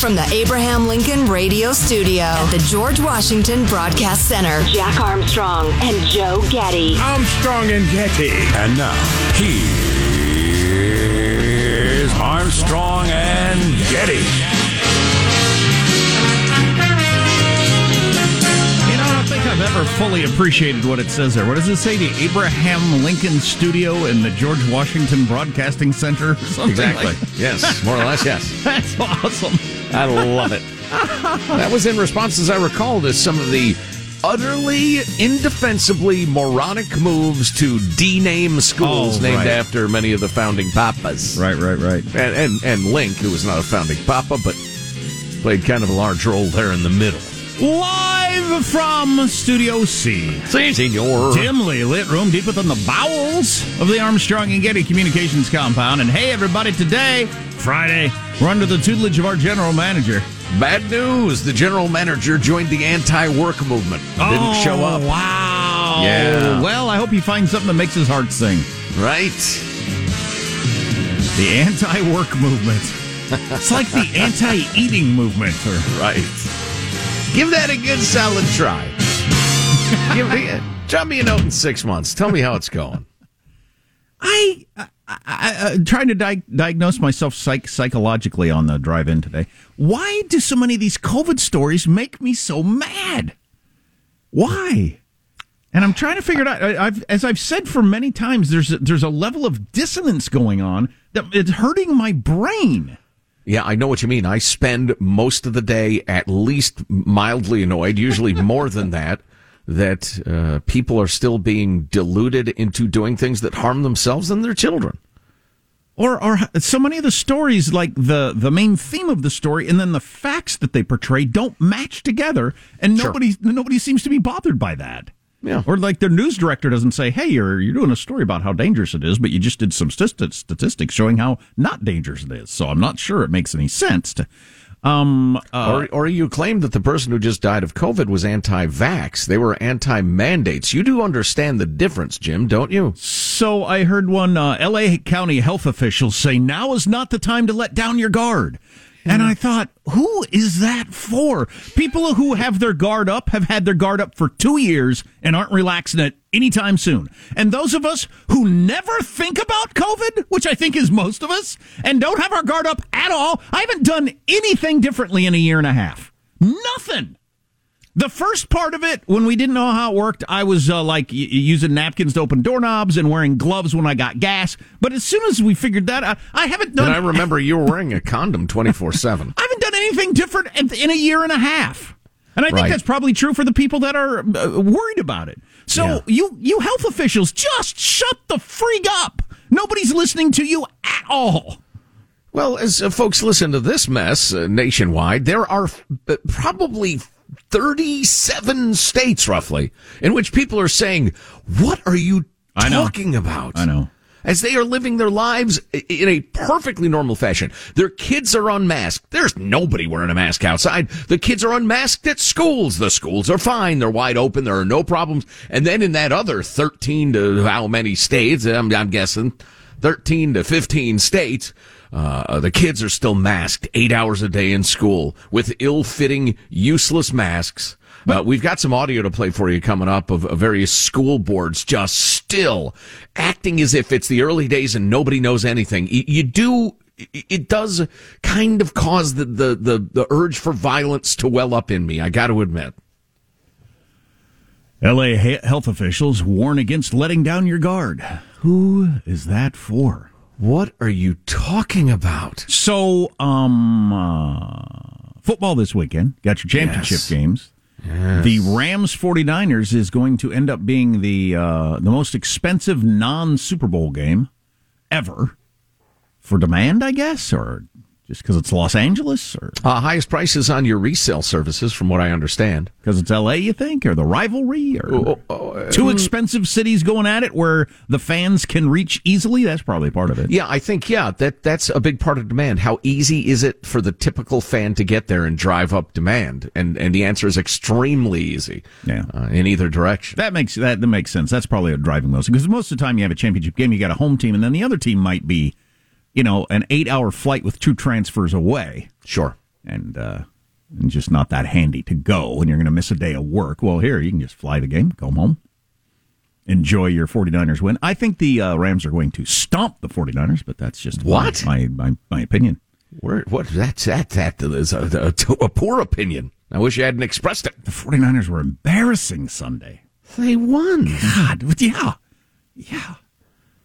from the Abraham Lincoln Radio Studio at the George Washington Broadcast Center, Jack Armstrong and Joe Getty. Armstrong and Getty. And now, here's Armstrong and Getty. I've ever fully appreciated what it says there. What does it say? The Abraham Lincoln Studio in the George Washington Broadcasting Center or something? Exactly. Like. Yes, more or less, yes. That's awesome. I love it. That was in response, as I recall, to some of the utterly, indefensibly moronic moves to dename schools named after many of the founding papas. Right. And Link, who was not a founding papa, but played kind of a large role there in the middle. Live from Studio C. Si, senor. Dimly lit room deep within the bowels of the Armstrong and Getty Communications Compound. And hey, everybody, today, Friday, we're under the tutelage of our general manager. Bad news. The general manager joined the anti-work movement. Didn't show up. Wow. Yeah. Well, I hope he finds something that makes his heart sing. Right. The anti-work movement. It's like the anti-eating movement. Right. Give that a good solid try. Drop me a note in 6 months. Tell me how it's going. I'm trying to diagnose myself psychologically on the drive-in today. Why do so many of these COVID stories make me so mad? Why? And I'm trying to figure it out. As I've said for many times, there's a level of dissonance going on that it's hurting my brain. Yeah, I know what you mean. I spend most of the day at least mildly annoyed, usually more than that, that people are still being deluded into doing things that harm themselves and their children. Or so many of the stories, like the main theme of the story and then the facts that they portray don't match together, and nobody seems to be bothered by that. Yeah. Or like their news director doesn't say, hey, you're doing a story about how dangerous it is, but you just did some statistics showing how not dangerous it is. So I'm not sure it makes any sense. Or you claim that the person who just died of COVID was anti-vax. They were anti-mandates. You do understand the difference, Jim, don't you? So I heard one L.A. County health official say, now is not the time to let down your guard. And I thought, who is that for? People who have their guard up have had their guard up for 2 years and aren't relaxing it anytime soon. And those of us who never think about COVID, which I think is most of us, and don't have our guard up at all, I haven't done anything differently in a year and a half. Nothing. The first part of it, when we didn't know how it worked, I was using napkins to open doorknobs and wearing gloves when I got gas. But as soon as we figured that out, I haven't done... And I remember you were wearing a condom 24/7. I haven't done anything different in a year and a half. And I think that's probably true for the people that are worried about it. So you health officials, just shut the freak up. Nobody's listening to you at all. Well, as folks listen to this mess nationwide, there are probably 37 states, roughly, in which people are saying, what are you talking about? I know. As they are living their lives in a perfectly normal fashion. Their kids are unmasked. There's nobody wearing a mask outside. The kids are unmasked at schools. The schools are fine. They're wide open. There are no problems. And then in that other 13 to how many states, I'm guessing 13 to 15 states, the kids are still masked 8 hours a day in school with ill-fitting, useless masks. We've got some audio to play for you coming up of various school boards just still acting as if it's the early days and nobody knows anything. It does kind of cause the urge for violence to well up in me, I got to admit. L.A. health officials warn against letting down your guard. Who is that for? What are you talking about? So, football this weekend. Got your championship games. Yes. The Rams 49ers is going to end up being the most expensive non-Super Bowl game ever for demand, I guess, or just because it's Los Angeles? Or highest prices on your resale services, from what I understand. Because it's L.A., you think, or the rivalry? Or two expensive cities going at it where the fans can reach easily? That's probably part of it. Yeah, I think, that's a big part of demand. How easy is it for the typical fan to get there and drive up demand? And the answer is extremely easy in either direction. That makes sense. That's probably driving those. Because most of the time you have a championship game, you got a home team, and then the other team might be an 8-hour flight with two transfers away. Sure. and just not that handy to go, and you're going to miss a day of work. Well, here, you can just fly the game, come home, enjoy your 49ers win. I think the Rams are going to stomp the 49ers, but that's just my opinion. That is a poor opinion. I wish you hadn't expressed it. The 49ers were embarrassing Sunday. They won. God, yeah. Yeah.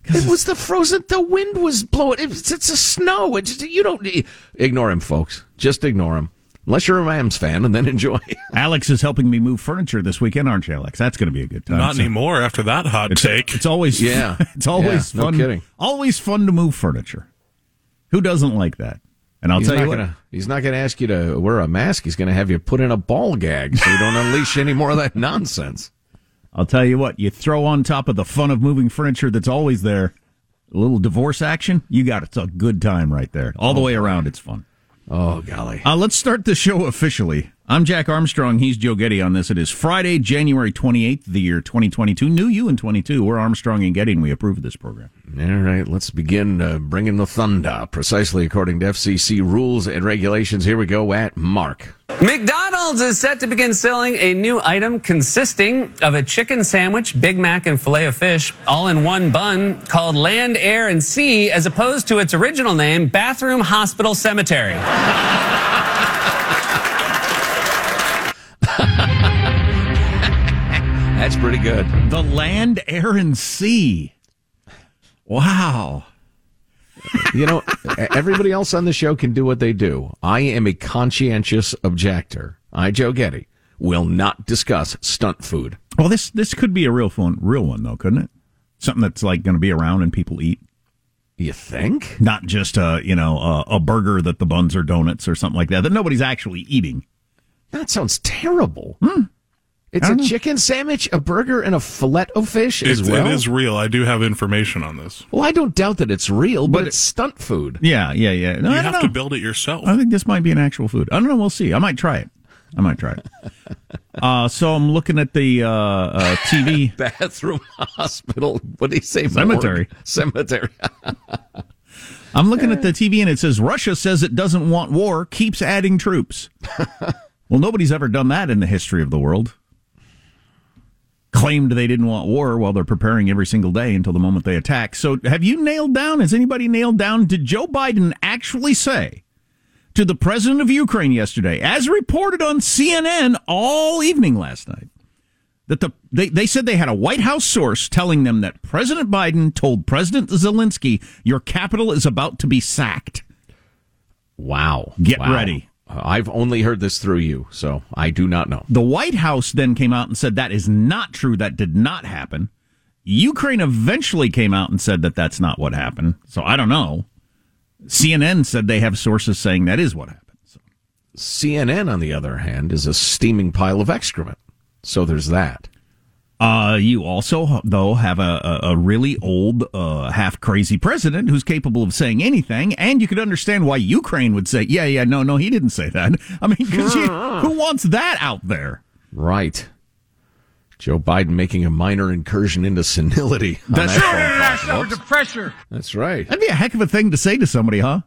It was the wind was blowing. It's a snow. You don't ignore him, folks. Just ignore him. Unless you're a Rams fan, and then enjoy. Alex is helping me move furniture this weekend, aren't you, Alex? That's going to be a good time. Not anymore after that hot take. It's always fun. No kidding. Always fun to move furniture. Who doesn't like that? And I'll tell you what. He's not going to ask you to wear a mask. He's going to have you put in a ball gag so you don't unleash any more of that nonsense. I'll tell you what. You throw on top of the fun of moving furniture that's always there a little divorce action. You got it. It's a good time right there. All the way around, it's fun. Oh, golly. Let's start the show officially. I'm Jack Armstrong. He's Joe Getty on this. It is Friday, January 28th, the year 2022. New you in 22. We're Armstrong and Getty, and we approve of this program. All right. Let's begin bringing the thunder, precisely according to FCC rules and regulations. Here we go at Mark. McDonald's is set to begin selling a new item consisting of a chicken sandwich, Big Mac, and Filet-O-Fish, all in one bun, called Land, Air, and Sea, as opposed to its original name, Bathroom, Hospital, Cemetery. That's pretty good. The Land, Air, and Sea. Wow. You know, everybody else on the show can do what they do. I am a conscientious objector. I, Joe Getty, will not discuss stunt food. Well, this could be a real one, though, couldn't it? Something that's, like, going to be around and people eat. You think? Not just, a burger that the buns are donuts or something like that nobody's actually eating. That sounds terrible. Hmm. It's a chicken sandwich, a burger, and a Filet-O-Fish as well? It is real. I do have information on this. Well, I don't doubt that it's real, but it's stunt food. Yeah. No, you have to build it yourself. I think this might be an actual food. I don't know. We'll see. I might try it. So I'm looking at the TV. Bathroom, hospital, what do you say? Cemetery. Morgue? Cemetery. I'm looking at the TV, and it says, Russia says it doesn't want war, keeps adding troops. Well, nobody's ever done that in the history of the world. Claimed they didn't want war while they're preparing every single day until the moment they attack. So has anybody nailed down, did Joe Biden actually say to the president of Ukraine yesterday, as reported on CNN all evening last night, that they said they had a White House source telling them that President Biden told President Zelensky, your capital is about to be sacked. Wow. Get ready. I've only heard this through you, so I do not know. The White House then came out and said that is not true. That did not happen. Ukraine eventually came out and said that that's not what happened. So I don't know. CNN said they have sources saying that is what happened. So. CNN, on the other hand, is a steaming pile of excrement. So there's that. You also, though, have a really old, half-crazy president who's capable of saying anything, and you could understand why Ukraine would say, no, he didn't say that. I mean, because who wants that out there? Right. Joe Biden making a minor incursion into senility. That's international depression. That's right. That'd be a heck of a thing to say to somebody, huh?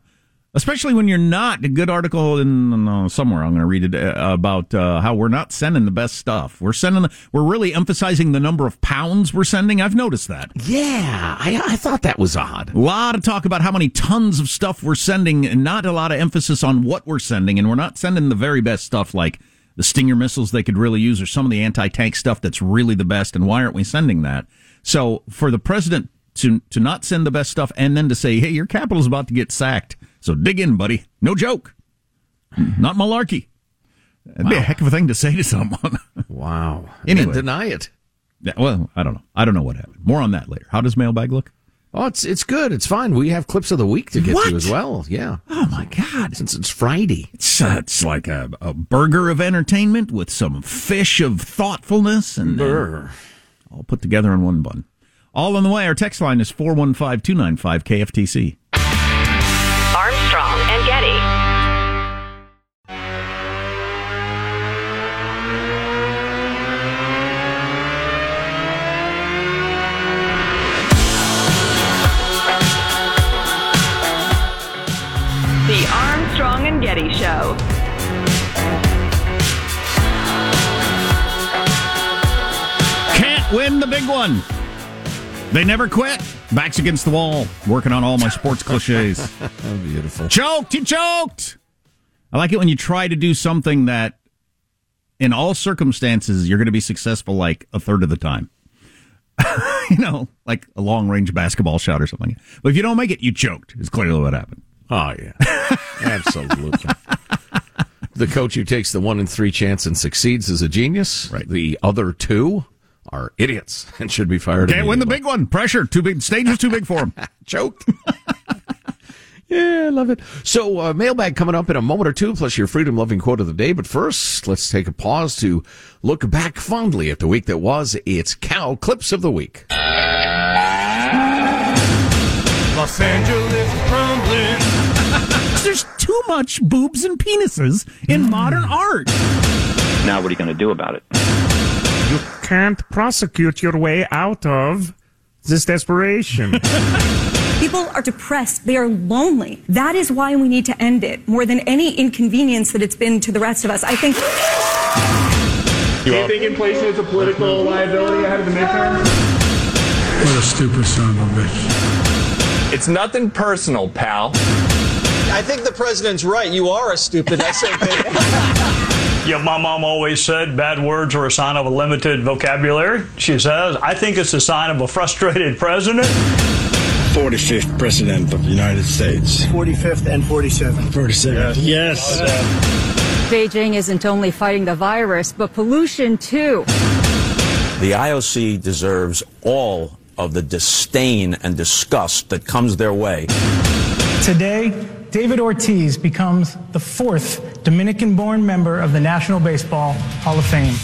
Especially when you're not. A good article in somewhere, I'm going to read it, about how we're not sending the best stuff. We're really emphasizing the number of pounds we're sending. I've noticed that. Yeah, I thought that was odd. A lot of talk about how many tons of stuff we're sending and not a lot of emphasis on what we're sending. And we're not sending the very best stuff like the Stinger missiles they could really use or some of the anti-tank stuff that's really the best. And why aren't we sending that? So for the president to not send the best stuff and then to say, hey, your capital's about to get sacked. So dig in, buddy. No joke. Not malarkey. That'd be a heck of a thing to say to someone. Wow. Anyway. And deny it. Yeah, well, I don't know. I don't know what happened. More on that later. How does mailbag look? Oh, it's good. It's fine. We have clips of the week to get to as well. Yeah. Oh, my God. Since it's Friday. It's like a burger of entertainment with some fish of thoughtfulness. And all put together in one bun. All on the way. Our text line is 415-295-KFTC. Armstrong and Getty. The Armstrong and Getty Show. one. They never quit. Backs against the wall. Working on all my sports cliches. How beautiful. Choked. You choked. I like it when you try to do something that, in all circumstances, you're going to be successful like a third of the time. Like a long-range basketball shot or something. But if you don't make it, you choked, is clearly what happened. Oh, yeah. Absolutely. The coach who takes the 1 in 3 chance and succeeds is a genius. Right. The other two are idiots and should be fired. Can't win the big one. Pressure. Too big. Stage is too big for them. Choked. Yeah, I love it. So, mailbag coming up in a moment or two, plus your freedom-loving quote of the day. But first, let's take a pause to look back fondly at the week that was. It's Cal Clips of the Week. Los Angeles crumbling. There's too much boobs and penises in modern art. Now what are you going to do about it? You can't prosecute your way out of this desperation. People are depressed. They are lonely. That is why we need to end it more than any inconvenience that it's been to the rest of us. I think. Do you think inflation is a political liability ahead of the midterm? What a stupid son of a bitch. It's nothing personal, pal. I think the president's right. You are a stupid SAP. Yeah, my mom always said bad words are a sign of a limited vocabulary. She says, I think it's a sign of a frustrated president. 45th President of the United States. 45th and 47th. 47th. Yes. Beijing isn't only fighting the virus, but pollution, too. The IOC deserves all of the disdain and disgust that comes their way. Today, David Ortiz becomes the 4th Dominican-born member of the National Baseball Hall of Fame.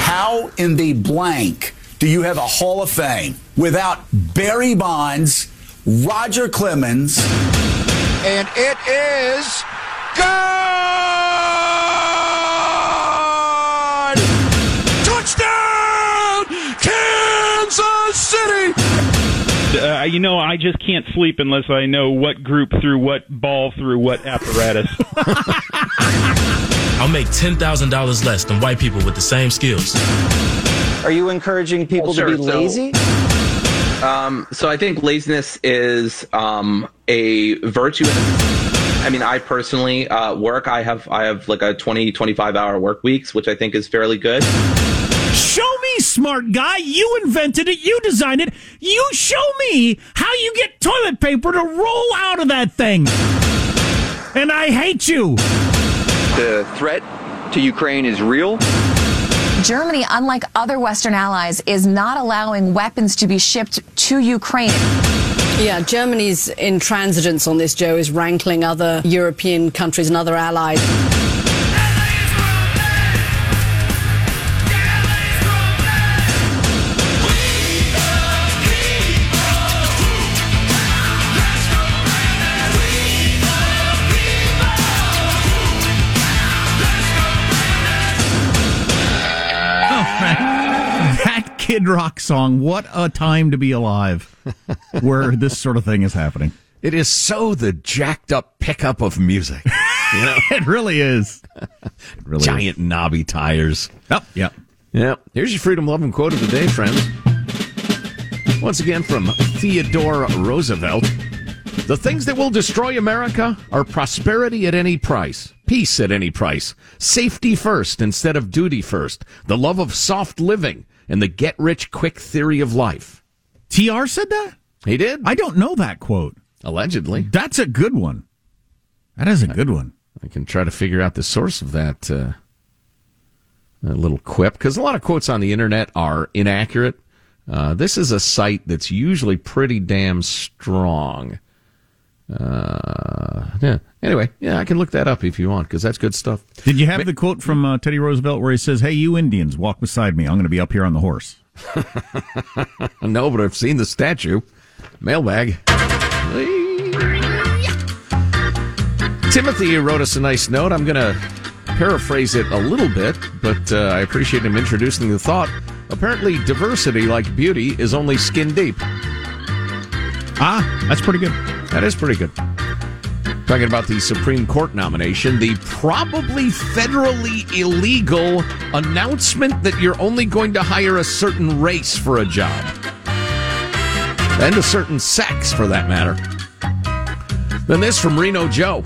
How in the blank do you have a Hall of Fame without Barry Bonds, Roger Clemens? And it is good! Touchdown, Kansas City! I just can't sleep unless I know what group threw what ball through what apparatus. I'll make $10,000 less than white people with the same skills. Are you encouraging people to be lazy? So I think laziness is a virtue. I mean, I personally work. I have like a 20, 25-hour work weeks, which I think is fairly good. Show me, smart guy. You invented it. You designed it. You show me how you get toilet paper to roll out of that thing. And I hate you. The threat to Ukraine is real. Germany, unlike other Western allies, is not allowing weapons to be shipped to Ukraine. Yeah, Germany's intransigence on this, Joe, is rankling other European countries and other allies. Kid Rock song, What a Time to Be Alive, where this sort of thing is happening. It is so the jacked-up pickup of music. It really is. It really Giant is. Knobby tires. Yep. Yep. Here's your freedom-loving quote of the day, friends. Once again from Theodore Roosevelt. The things that will destroy America are prosperity at any price, peace at any price, safety first instead of duty first, the love of soft living, and the get-rich-quick theory of life. TR said that? He did. I don't know that quote. Allegedly. That's a good one. That is a good one. I can try to figure out the source of that little quip, because a lot of quotes on the internet are inaccurate. This is a site that's usually pretty damn strong. Yeah. Anyway, yeah, I can look that up if you want, because that's good stuff. Did you have the quote from Teddy Roosevelt where he says, hey, you Indians, walk beside me. I'm going to be up here on the horse. No, but I've seen the statue. Mailbag. Timothy wrote us a nice note. I'm going to paraphrase it a little bit, but I appreciate him introducing the thought. Apparently, diversity, like beauty, is only skin deep. Ah, that's pretty good. That is pretty good. Talking about the Supreme Court nomination, the probably federally illegal announcement that you're only going to hire a certain race for a job. And a certain sex, for that matter. Then this from Reno Joe.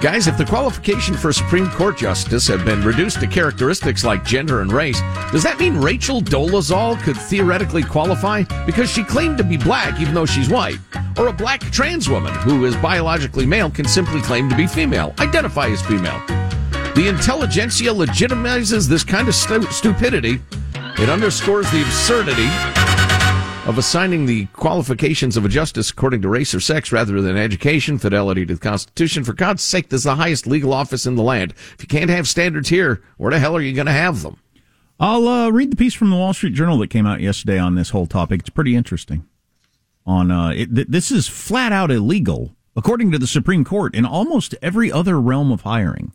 Guys, if the qualification for Supreme Court justice have been reduced to characteristics like gender and race, does that mean Rachel Dolezal could theoretically qualify? Because she claimed to be black even though she's white. Or a black trans woman who is biologically male can simply claim to be female, identify as female. The intelligentsia legitimizes this kind of stupidity. It underscores the absurdity of assigning the qualifications of a justice according to race or sex rather than education, fidelity to the Constitution. For God's sake, this is the highest legal office in the land. If you can't have standards here, where the hell are you going to have them? I'll read the piece from the Wall Street Journal that came out yesterday on this whole topic. It's pretty interesting. On this is flat out illegal, according to the Supreme Court, in almost every other realm of hiring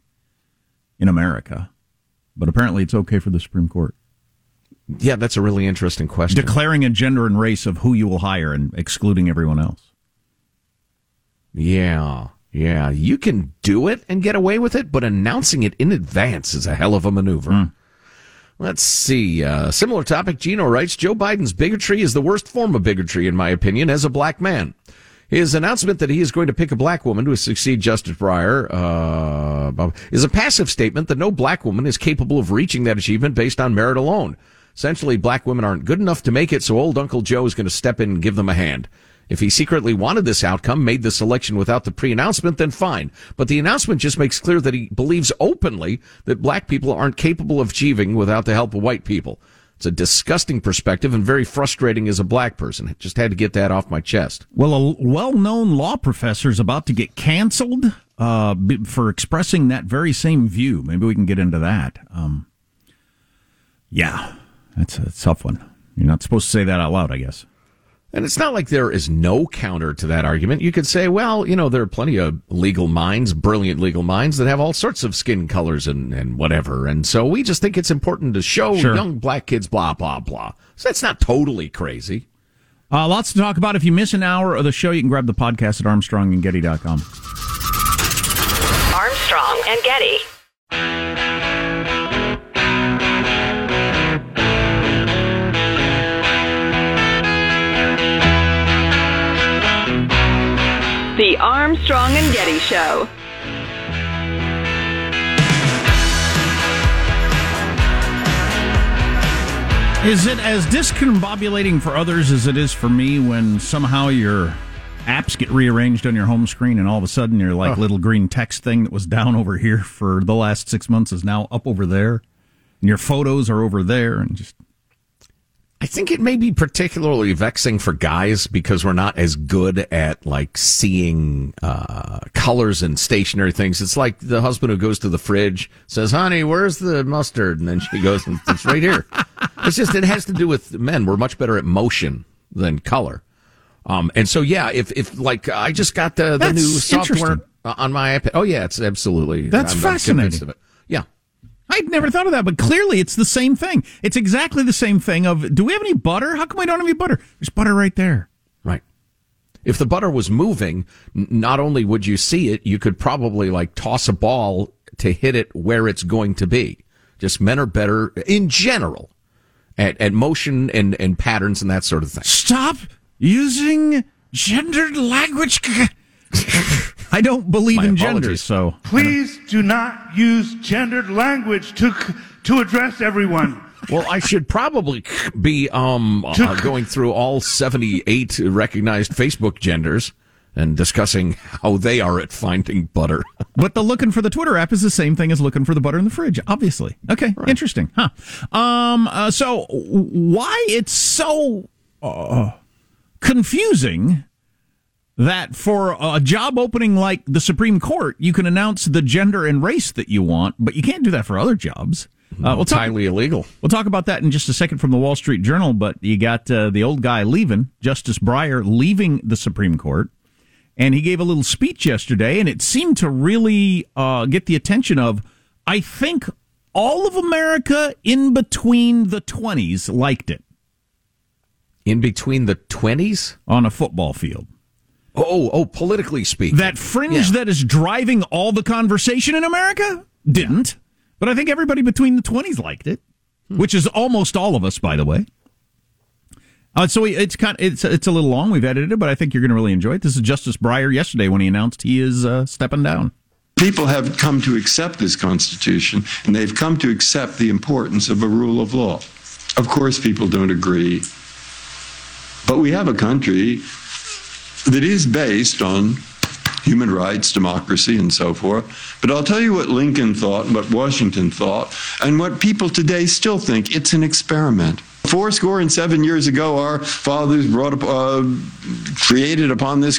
in America. But apparently it's okay for the Supreme Court. Yeah, that's a really interesting question. Declaring a gender and race of who you will hire and excluding everyone else. Yeah. You can do it and get away with it, but announcing it in advance is a hell of a maneuver. Let's see. Similar topic, Gino writes, Joe Biden's bigotry is the worst form of bigotry, in my opinion, as a black man. His announcement that he is going to pick a black woman to succeed Justice Breyer is a passive statement that no black woman is capable of reaching that achievement based on merit alone. Essentially, black women aren't good enough to make it, so old Uncle Joe is going to step in and give them a hand. If he secretly wanted this outcome, made the selection without the pre-announcement, then fine. But the announcement just makes clear that he believes openly that black people aren't capable of achieving without the help of white people. It's a disgusting perspective and very frustrating as a black person. I just had to get that off my chest. Well, a well-known law professor is about to get canceled for expressing that very same view. Maybe we can get into that. Yeah. That's a tough one. You're not supposed to say that out loud, I guess. And it's not like there is no counter to that argument. You could say, well, you know, there are plenty of legal minds, brilliant legal minds, that have all sorts of skin colors and whatever. And so we just think it's important to show young black kids, blah, blah, blah. So that's not totally crazy. Lots to talk about. If you miss an hour of the show, you can grab the podcast at ArmstrongandGetty.com. Armstrong and Getty. The Armstrong and Getty Show. Is it as discombobulating for others as it is for me when somehow your apps get rearranged on your home screen and all of a sudden your little green text thing that was down over here for the last 6 months is now up over there and your photos are over there and just... I think it may be particularly vexing for guys because we're not as good at seeing colors and stationary things. It's like the husband who goes to the fridge, says, honey, where's the mustard? And then she goes, and it's right here. It's just, it has to do with men. We're much better at motion than color. And so, yeah, if I just got the new software on my iPad. Oh, yeah, it's absolutely. I'm fascinating. Of it. Yeah. I'd never thought of that, but clearly it's the same thing. It's exactly the same thing of, do we have any butter? How come we don't have any butter? There's butter right there. Right. If the butter was moving, not only would you see it, you could probably toss a ball to hit it where it's going to be. Just men are better in general at motion and patterns and that sort of thing. Stop using gendered language. I don't believe in gender, so... Please do not use gendered language to address everyone. Well, I should probably be going through all 78 recognized Facebook genders and discussing how they are at finding butter. But the looking for the Twitter app is the same thing as looking for the butter in the fridge, obviously. Okay, right. Interesting. Huh. So why it's so confusing... that for a job opening like the Supreme Court, you can announce the gender and race that you want, but you can't do that for other jobs. It's highly illegal. We'll talk about that in just a second from the Wall Street Journal, but you got the old guy leaving, Justice Breyer leaving the Supreme Court, and he gave a little speech yesterday, and it seemed to really get the attention of, I think, all of America in between the 20s liked it. In between the 20s? On a football field. Politically speaking. That fringe that is driving all the conversation in America didn't. But I think everybody between the 20s liked it, which is almost all of us, by the way. So it's a little long. We've edited it, but I think you're going to really enjoy it. This is Justice Breyer yesterday when he announced he is stepping down. People have come to accept this Constitution, and they've come to accept the importance of a rule of law. Of course, people don't agree. But we have a country that is based on human rights, democracy, and so forth. But I'll tell you what Lincoln thought, what Washington thought, and what people today still think. It's an experiment. 67 years ago, our fathers created upon this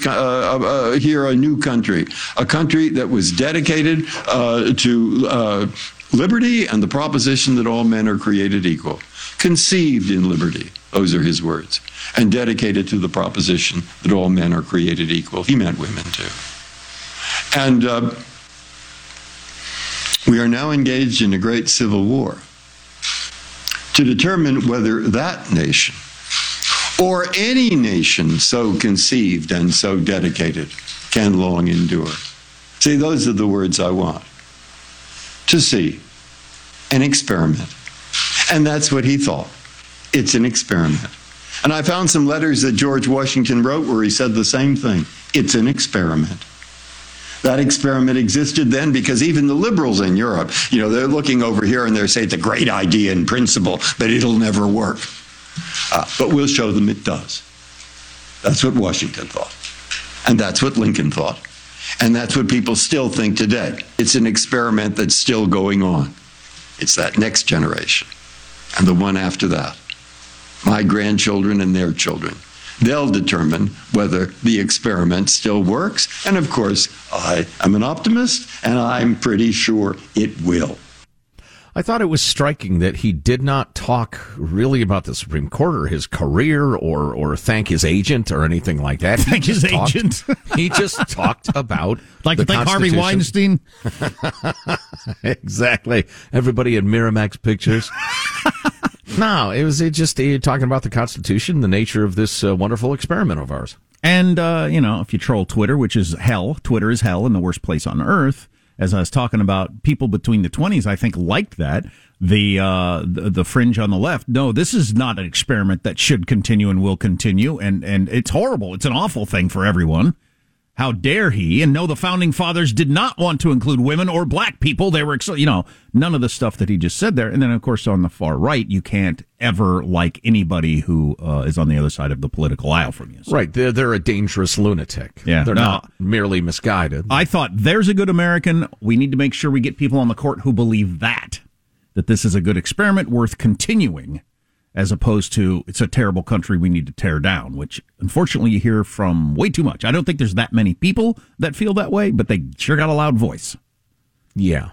here a new country, a country that was dedicated to liberty and the proposition that all men are created equal, conceived in liberty. Those are his words, and dedicated to the proposition that all men are created equal. He meant women too. And we are now engaged in a great civil war to determine whether that nation, or any nation so conceived and so dedicated, can long endure. See, those are the words I want. To see. An experiment. And that's what he thought. It's an experiment. And I found some letters that George Washington wrote where he said the same thing. It's an experiment. That experiment existed then because even the liberals in Europe, they're looking over here and they're saying it's a great idea in principle, but it'll never work. But we'll show them it does. That's what Washington thought. And that's what Lincoln thought. And that's what people still think today. It's an experiment that's still going on. It's that next generation and the one after that. My grandchildren and their children. They'll determine whether the experiment still works. And, of course, I am an optimist, and I'm pretty sure it will. I thought it was striking that he did not talk really about the Supreme Court or his career or thank his agent or anything like that. Thank his agent. He just talked about the Constitution. Harvey Weinstein. Exactly. Everybody in Miramax Pictures. No, it was just talking about the Constitution, the nature of this wonderful experiment of ours. And, if you troll Twitter, which is hell, Twitter is hell and the worst place on earth. As I was talking about, people between the 20s, I think, liked that. The fringe on the left. No, this is not an experiment that should continue and will continue. And it's horrible. It's an awful thing for everyone. How dare he? And no, the Founding Fathers did not want to include women or black people. They were, none of the stuff that he just said there. And then, of course, on the far right, you can't ever like anybody who is on the other side of the political aisle from you. So. Right. They're a dangerous lunatic. Yeah. They're not merely misguided. I thought, there's a good American. We need to make sure we get people on the court who believe that this is a good experiment worth continuing, as opposed to, it's a terrible country we need to tear down, which, unfortunately, you hear from way too much. I don't think there's that many people that feel that way, but they sure got a loud voice. Yeah.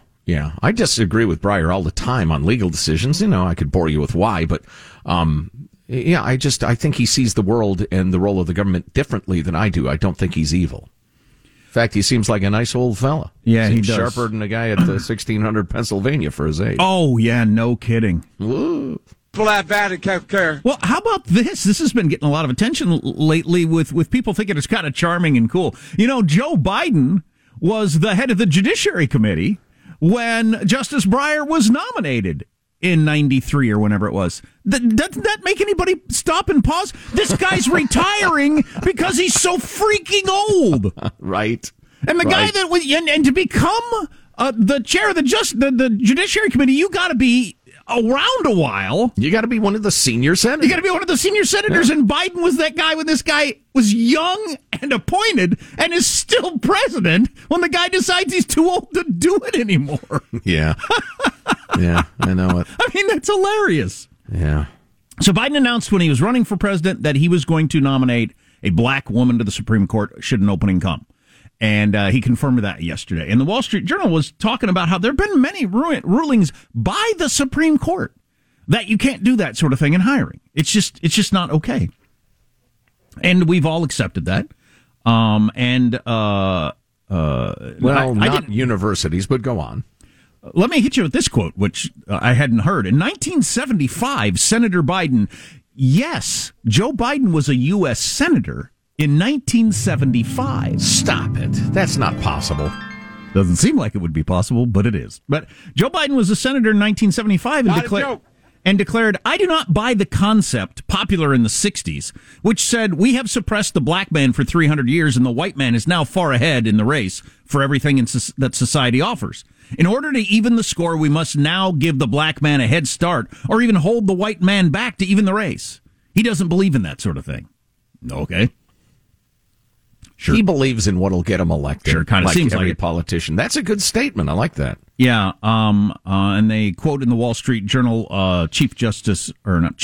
I disagree with Breyer all the time on legal decisions. I could bore you with why, but I think he sees the world and the role of the government differently than I do. I don't think he's evil. In fact, he seems like a nice old fella. Yeah, he does. Sharper than a guy at the 1600 Pennsylvania for his age. Oh, yeah, no kidding. Ooh. People that bad and kept care. Well, how about this? This has been getting a lot of attention lately with people thinking it's kind of charming and cool. Joe Biden was the head of the Judiciary Committee when Justice Breyer was nominated in 93 or whenever it was. Doesn't that make anybody stop and pause? This guy's retiring because he's so freaking old. Right. And the guy that was, and to become the chair of the Judiciary Committee, you got to be around a while. You got to be one of the senior senators. Yeah. And Biden was that guy when this guy was young and appointed and is still president when the guy decides he's too old to do it anymore. Yeah. Yeah, I know it. I mean, that's hilarious. Yeah. So Biden announced when he was running for president that he was going to nominate a black woman to the Supreme Court should an opening come. And he confirmed that yesterday. And the Wall Street Journal was talking about how there have been many rulings by the Supreme Court that you can't do that sort of thing in hiring. It's just not okay. And we've all accepted that. Not universities, but go on. Let me hit you with this quote, which I hadn't heard. In 1975, Senator Biden, yes, Joe Biden was a U.S. senator, in 1975. Stop it. That's not possible. Doesn't seem like it would be possible, but it is. But Joe Biden was a senator in 1975 and declared, I do not buy the concept, popular in the 60s, which said we have suppressed the black man for 300 years and the white man is now far ahead in the race for everything that society offers. In order to even the score, we must now give the black man a head start or even hold the white man back to even the race. He doesn't believe in that sort of thing. Okay. Sure. He believes in what'll get him elected. Sure, kind of like seems every like politician. That's a good statement. I like that. Yeah, and they quote in the Wall Street Journal Justice Powell of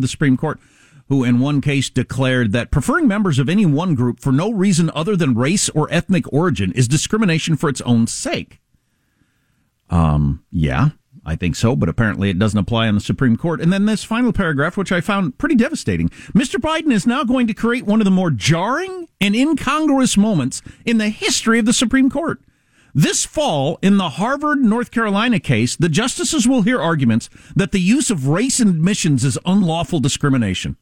the Supreme Court, who in one case declared that preferring members of any one group for no reason other than race or ethnic origin is discrimination for its own sake. Yeah, I think so, but apparently it doesn't apply on the Supreme Court. And then this final paragraph, which I found pretty devastating. Mr. Biden is now going to create one of the more jarring and incongruous moments in the history of the Supreme Court. This fall, in the Harvard, North Carolina case, the justices will hear arguments that the use of race in admissions is unlawful discrimination.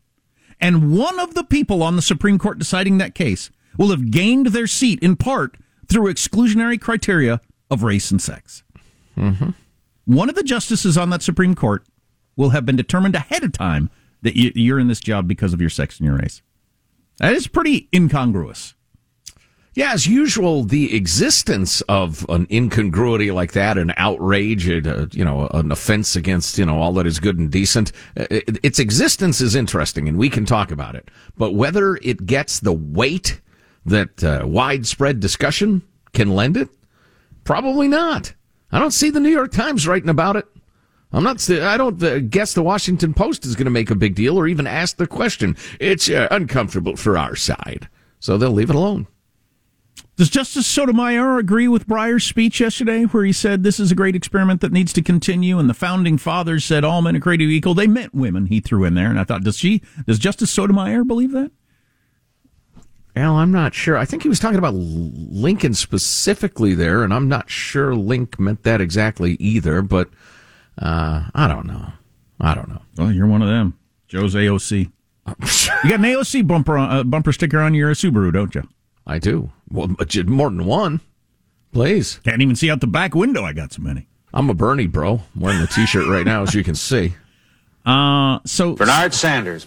And one of the people on the Supreme Court deciding that case will have gained their seat in part through exclusionary criteria of race and sex. Mm-hmm. One of the justices on that Supreme Court will have been determined ahead of time that you're in this job because of your sex and your race. That is pretty incongruous. Yeah, as usual, the existence of an incongruity like that, an outrage, an offense against, all that is good and decent, its existence is interesting, and we can talk about it. But whether it gets the weight that widespread discussion can lend it, probably not. I don't see the New York Times writing about it. I don't guess the Washington Post is going to make a big deal or even ask the question. It's uncomfortable for our side. So they'll leave it alone. Does Justice Sotomayor agree with Breyer's speech yesterday where he said this is a great experiment that needs to continue and the founding fathers said all men are created equal? They meant women, he threw in there. And I thought, does Justice Sotomayor believe that? Well, I'm not sure. I think he was talking about Lincoln specifically there, and I'm not sure Link meant that exactly either, but I don't know. Well, you're one of them. Joe's AOC. You got an AOC bumper sticker on your Subaru, don't you? I do. Well, more than one. Please. Can't even see out the back window. I got so many. I'm a Bernie bro. I'm wearing the T-shirt right now, as you can see. So Bernard Sanders.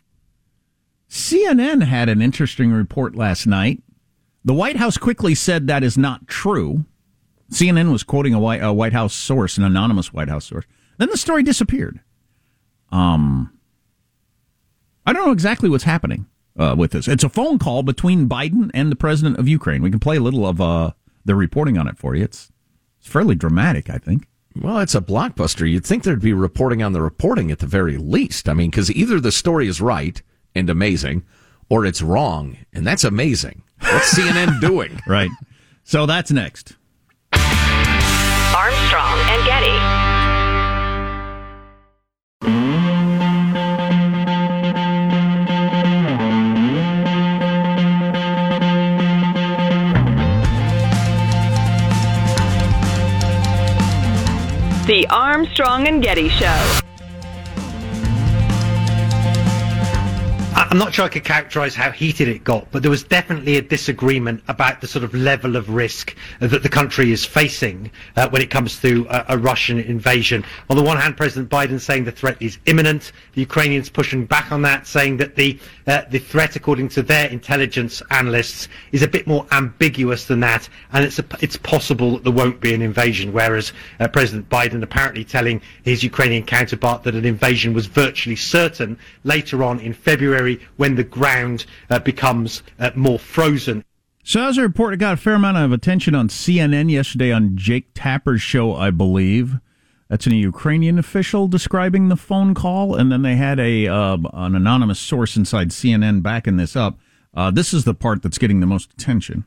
CNN had an interesting report last night. The White House quickly said that is not true. CNN was quoting a White House source, an anonymous White House source. Then the story disappeared. I don't know exactly what's happening with this. It's a phone call between Biden and the president of Ukraine. We can play a little of the reporting on it for you. It's fairly dramatic, I think. Well, it's a blockbuster. You'd think there'd be reporting on the reporting at the very least. I mean, because either the story is right and amazing, or it's wrong, and that's amazing. What's CNN doing? Right. So that's next. Armstrong and Getty. The Armstrong and Getty Show. I'm not sure I could characterize how heated it got, but there was definitely a disagreement about the sort of level of risk that the country is facing when it comes to a Russian invasion. On the one hand, President Biden saying the threat is imminent, the Ukrainians pushing back on that, saying that the threat, according to their intelligence analysts, is a bit more ambiguous than that, and it's possible that there won't be an invasion, whereas President Biden apparently telling his Ukrainian counterpart that an invasion was virtually certain later on in February, when the ground becomes more frozen. So that was a report that got a fair amount of attention on CNN yesterday on Jake Tapper's show, I believe. That's a Ukrainian official describing the phone call, and then they had an anonymous source inside CNN backing this up. This is the part that's getting the most attention.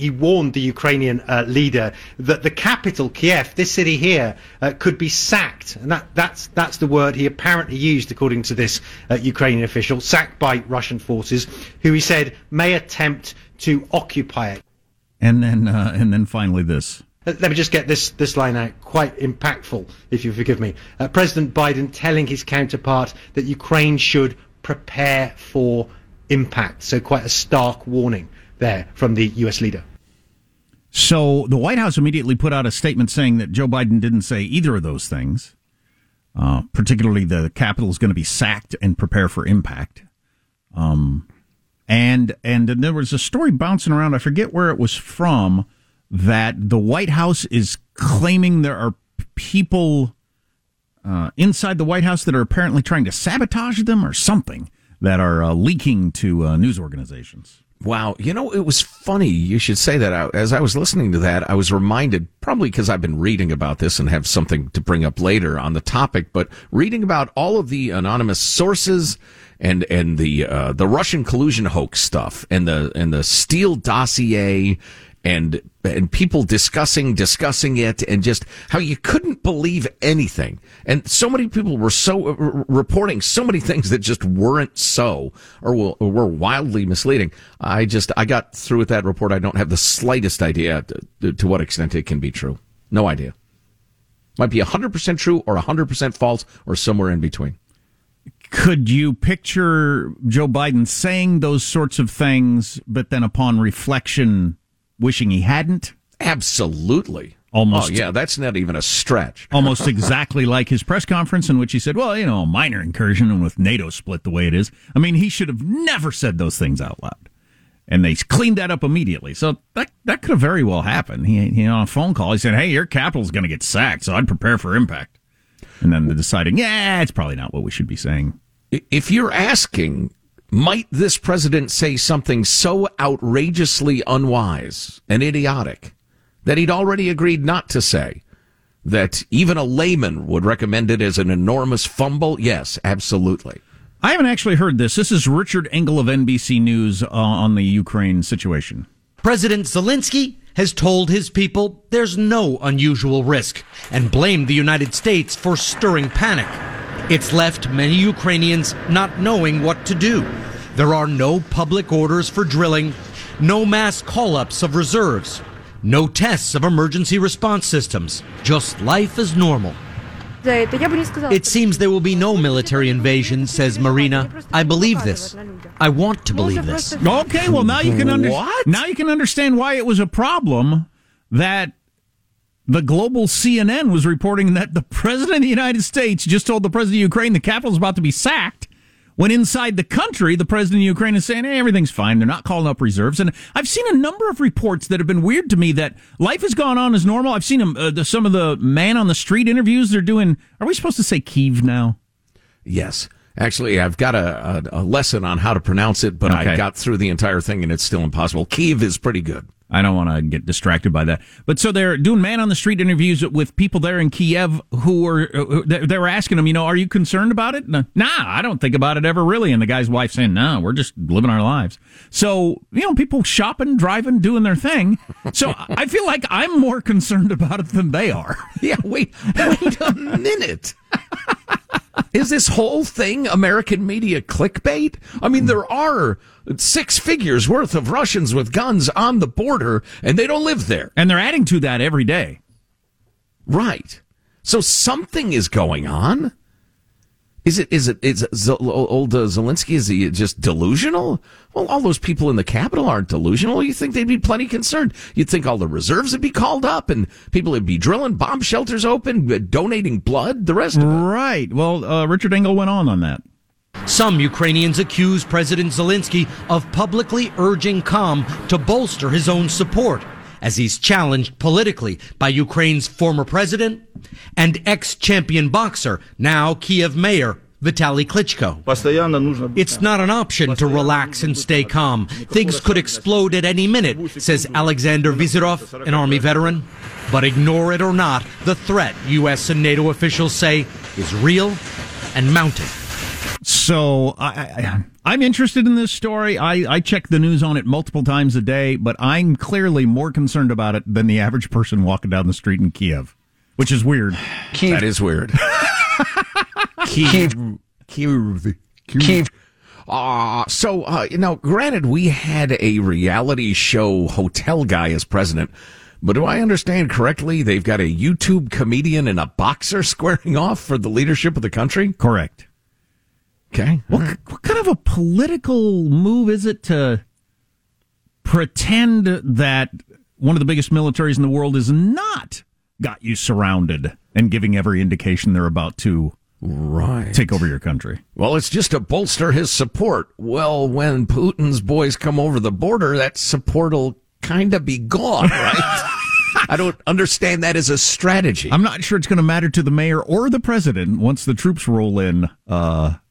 He warned the Ukrainian leader that the capital, Kiev, this city here, could be sacked. And that's the word he apparently used, according to this Ukrainian official, sacked by Russian forces, who he said may attempt to occupy it. And then finally this. Let me just get this line out. Quite impactful, if you forgive me. President Biden telling his counterpart that Ukraine should prepare for impact. So quite a stark warning there from the U.S. leader. So the White House immediately put out a statement saying that Joe Biden didn't say either of those things, particularly the Capitol is going to be sacked and prepare for impact. And there was a story bouncing around, I forget where it was from, that the White House is claiming there are people inside the White House that are apparently trying to sabotage them or something, that are leaking to news organizations. Wow. You know, it was funny you should say that. As I was listening to that, I was reminded, probably because I've been reading about this and have something to bring up later on the topic, but reading about all of the anonymous sources and the Russian collusion hoax stuff and the Steele dossier and people discussing it, and just how you couldn't believe anything. And so many people were reporting so many things that just weren't so, or were wildly misleading. I got through with that report. I don't have the slightest idea to what extent it can be true. No idea. Might be 100% true or 100% false or somewhere in between. Could you picture Joe Biden saying those sorts of things, but then upon reflection, wishing he hadn't? Absolutely. Almost. Oh, yeah, that's not even a stretch. Almost exactly like his press conference in which he said, well, you know, a minor incursion, and with NATO split the way it is. I mean, he should have never said those things out loud. And they cleaned that up immediately. So that could have very well happened. He on a phone call, he said, hey, your capital's going to get sacked, so I'd prepare for impact. And then they're deciding, yeah, it's probably not what we should be saying. If you're asking, might this president say something so outrageously unwise and idiotic that he'd already agreed not to say, that even a layman would recommend it as an enormous fumble? Yes, absolutely. I haven't actually heard this. This is Richard Engel of NBC News on the Ukraine situation. President Zelensky has told his people there's no unusual risk and blamed the United States for stirring panic. It's left many Ukrainians not knowing what to do. There are no public orders for drilling, no mass call-ups of reserves, no tests of emergency response systems, just life as normal. It seems there will be no military invasion, says Marina. I believe this. I want to believe this. Okay, well, now you can understand why it was a problem that the global CNN was reporting that the president of the United States just told the president of Ukraine the capital is about to be sacked, when inside the country, the president of Ukraine is saying, hey, everything's fine. They're not calling up reserves. And I've seen a number of reports that have been weird to me that life has gone on as normal. I've seen some of the man on the street interviews they're doing. Are we supposed to say Kyiv now? Yes. Actually, I've got a lesson on how to pronounce it, but okay. I got through the entire thing and it's still impossible. Kyiv is pretty good. I don't want to get distracted by that. But so they're doing man-on-the-street interviews with people there in Kiev they were asking them, you know, are you concerned about it? Nah, I don't think about it ever really. And the guy's wife saying, no, we're just living our lives. So, you know, people shopping, driving, doing their thing. So I feel like I'm more concerned about it than they are. Yeah, wait a minute. Is this whole thing American media clickbait? I mean, there are 6 figures worth of Russians with guns on the border, and they don't live there. And they're adding to that every day. Right. So something is going on. Is it old Zelensky, is he just delusional? Well, all those people in the Capitol aren't delusional. You think they'd be plenty concerned. You'd think all the reserves would be called up and people would be drilling, bomb shelters open, donating blood, the rest of it. Right. Well, Richard Engel went on that. Some Ukrainians accuse President Zelensky of publicly urging calm to bolster his own support, as he's challenged politically by Ukraine's former president and ex-champion boxer, now Kiev mayor, Vitaly Klitschko. It's not an option to relax and stay calm. Things could explode at any minute, says Alexander Vizirov, an army veteran. But ignore it or not, the threat, U.S. and NATO officials say, is real and mounting. So I'm interested in this story. I check the news on it multiple times a day, but I'm clearly more concerned about it than the average person walking down the street in Kiev, which is weird. Kiev. That is weird. Kiev. Granted, we had a reality show hotel guy as president, but do I understand correctly, they've got a YouTube comedian and a boxer squaring off for the leadership of the country? Correct. Okay. What kind of a political move is it to pretend that one of the biggest militaries in the world has not got you surrounded and giving every indication they're about to take over your country? Well, it's just to bolster his support. Well, when Putin's boys come over the border, that support will kind of be gone, right? I don't understand that as a strategy. I'm not sure it's going to matter to the mayor or the president once the troops roll in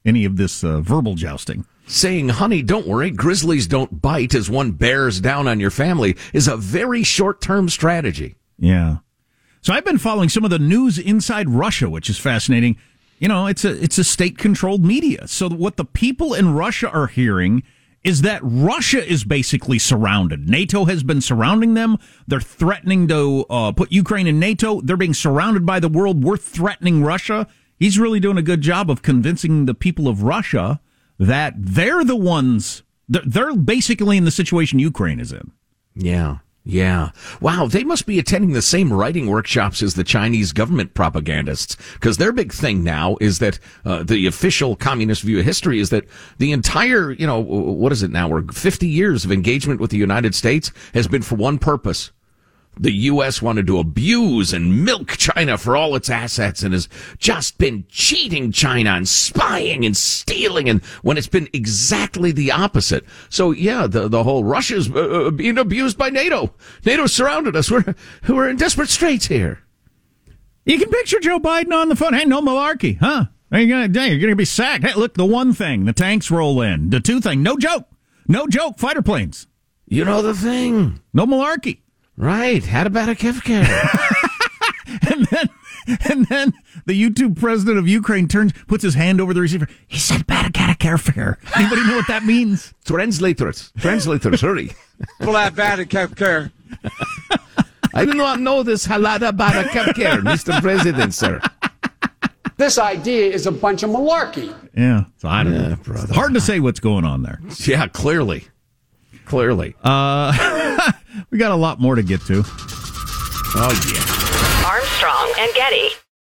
any of this verbal jousting. Saying, honey, don't worry, grizzlies don't bite as one bears down on your family is a very short-term strategy. Yeah. So I've been following some of the news inside Russia, which is fascinating. You know, it's a state-controlled media. So what the people in Russia are hearing is that Russia is basically surrounded. NATO has been surrounding them. They're threatening to put Ukraine in NATO. They're being surrounded by the world. We're threatening Russia. He's really doing a good job of convincing the people of Russia that they're the ones, they're basically in the situation Ukraine is in. Yeah. Yeah. Wow, they must be attending the same writing workshops as the Chinese government propagandists, because their big thing now is that the official communist view of history is that the entire, you know, what is it now, we're 50 years of engagement with the United States has been for one purpose. The U.S. wanted to abuse and milk China for all its assets and has just been cheating China and spying and stealing, and when it's been exactly the opposite. So, yeah, the whole Russia's being abused by NATO. NATO surrounded us. We're in desperate straits here. You can picture Joe Biden on the phone. Hey, no malarkey, huh? You're going to be sacked. Hey, look, the one thing, the tanks roll in. The two thing, no joke. No joke, fighter planes. You know the thing. No malarkey. Right, had about a Kivka. and then the YouTube president of Ukraine puts his hand over the receiver. He said, "Bad got a care fair." Anybody know what that means? Translators, hurry. Bad Kevker. I do not know this halada bad a Kevker, Mr. President, sir. This idea is a bunch of malarkey. Yeah, so I don't know, brother. Hard to say what's going on there. Yeah, clearly. We got a lot more to get to. Oh, yeah. Armstrong and Getty.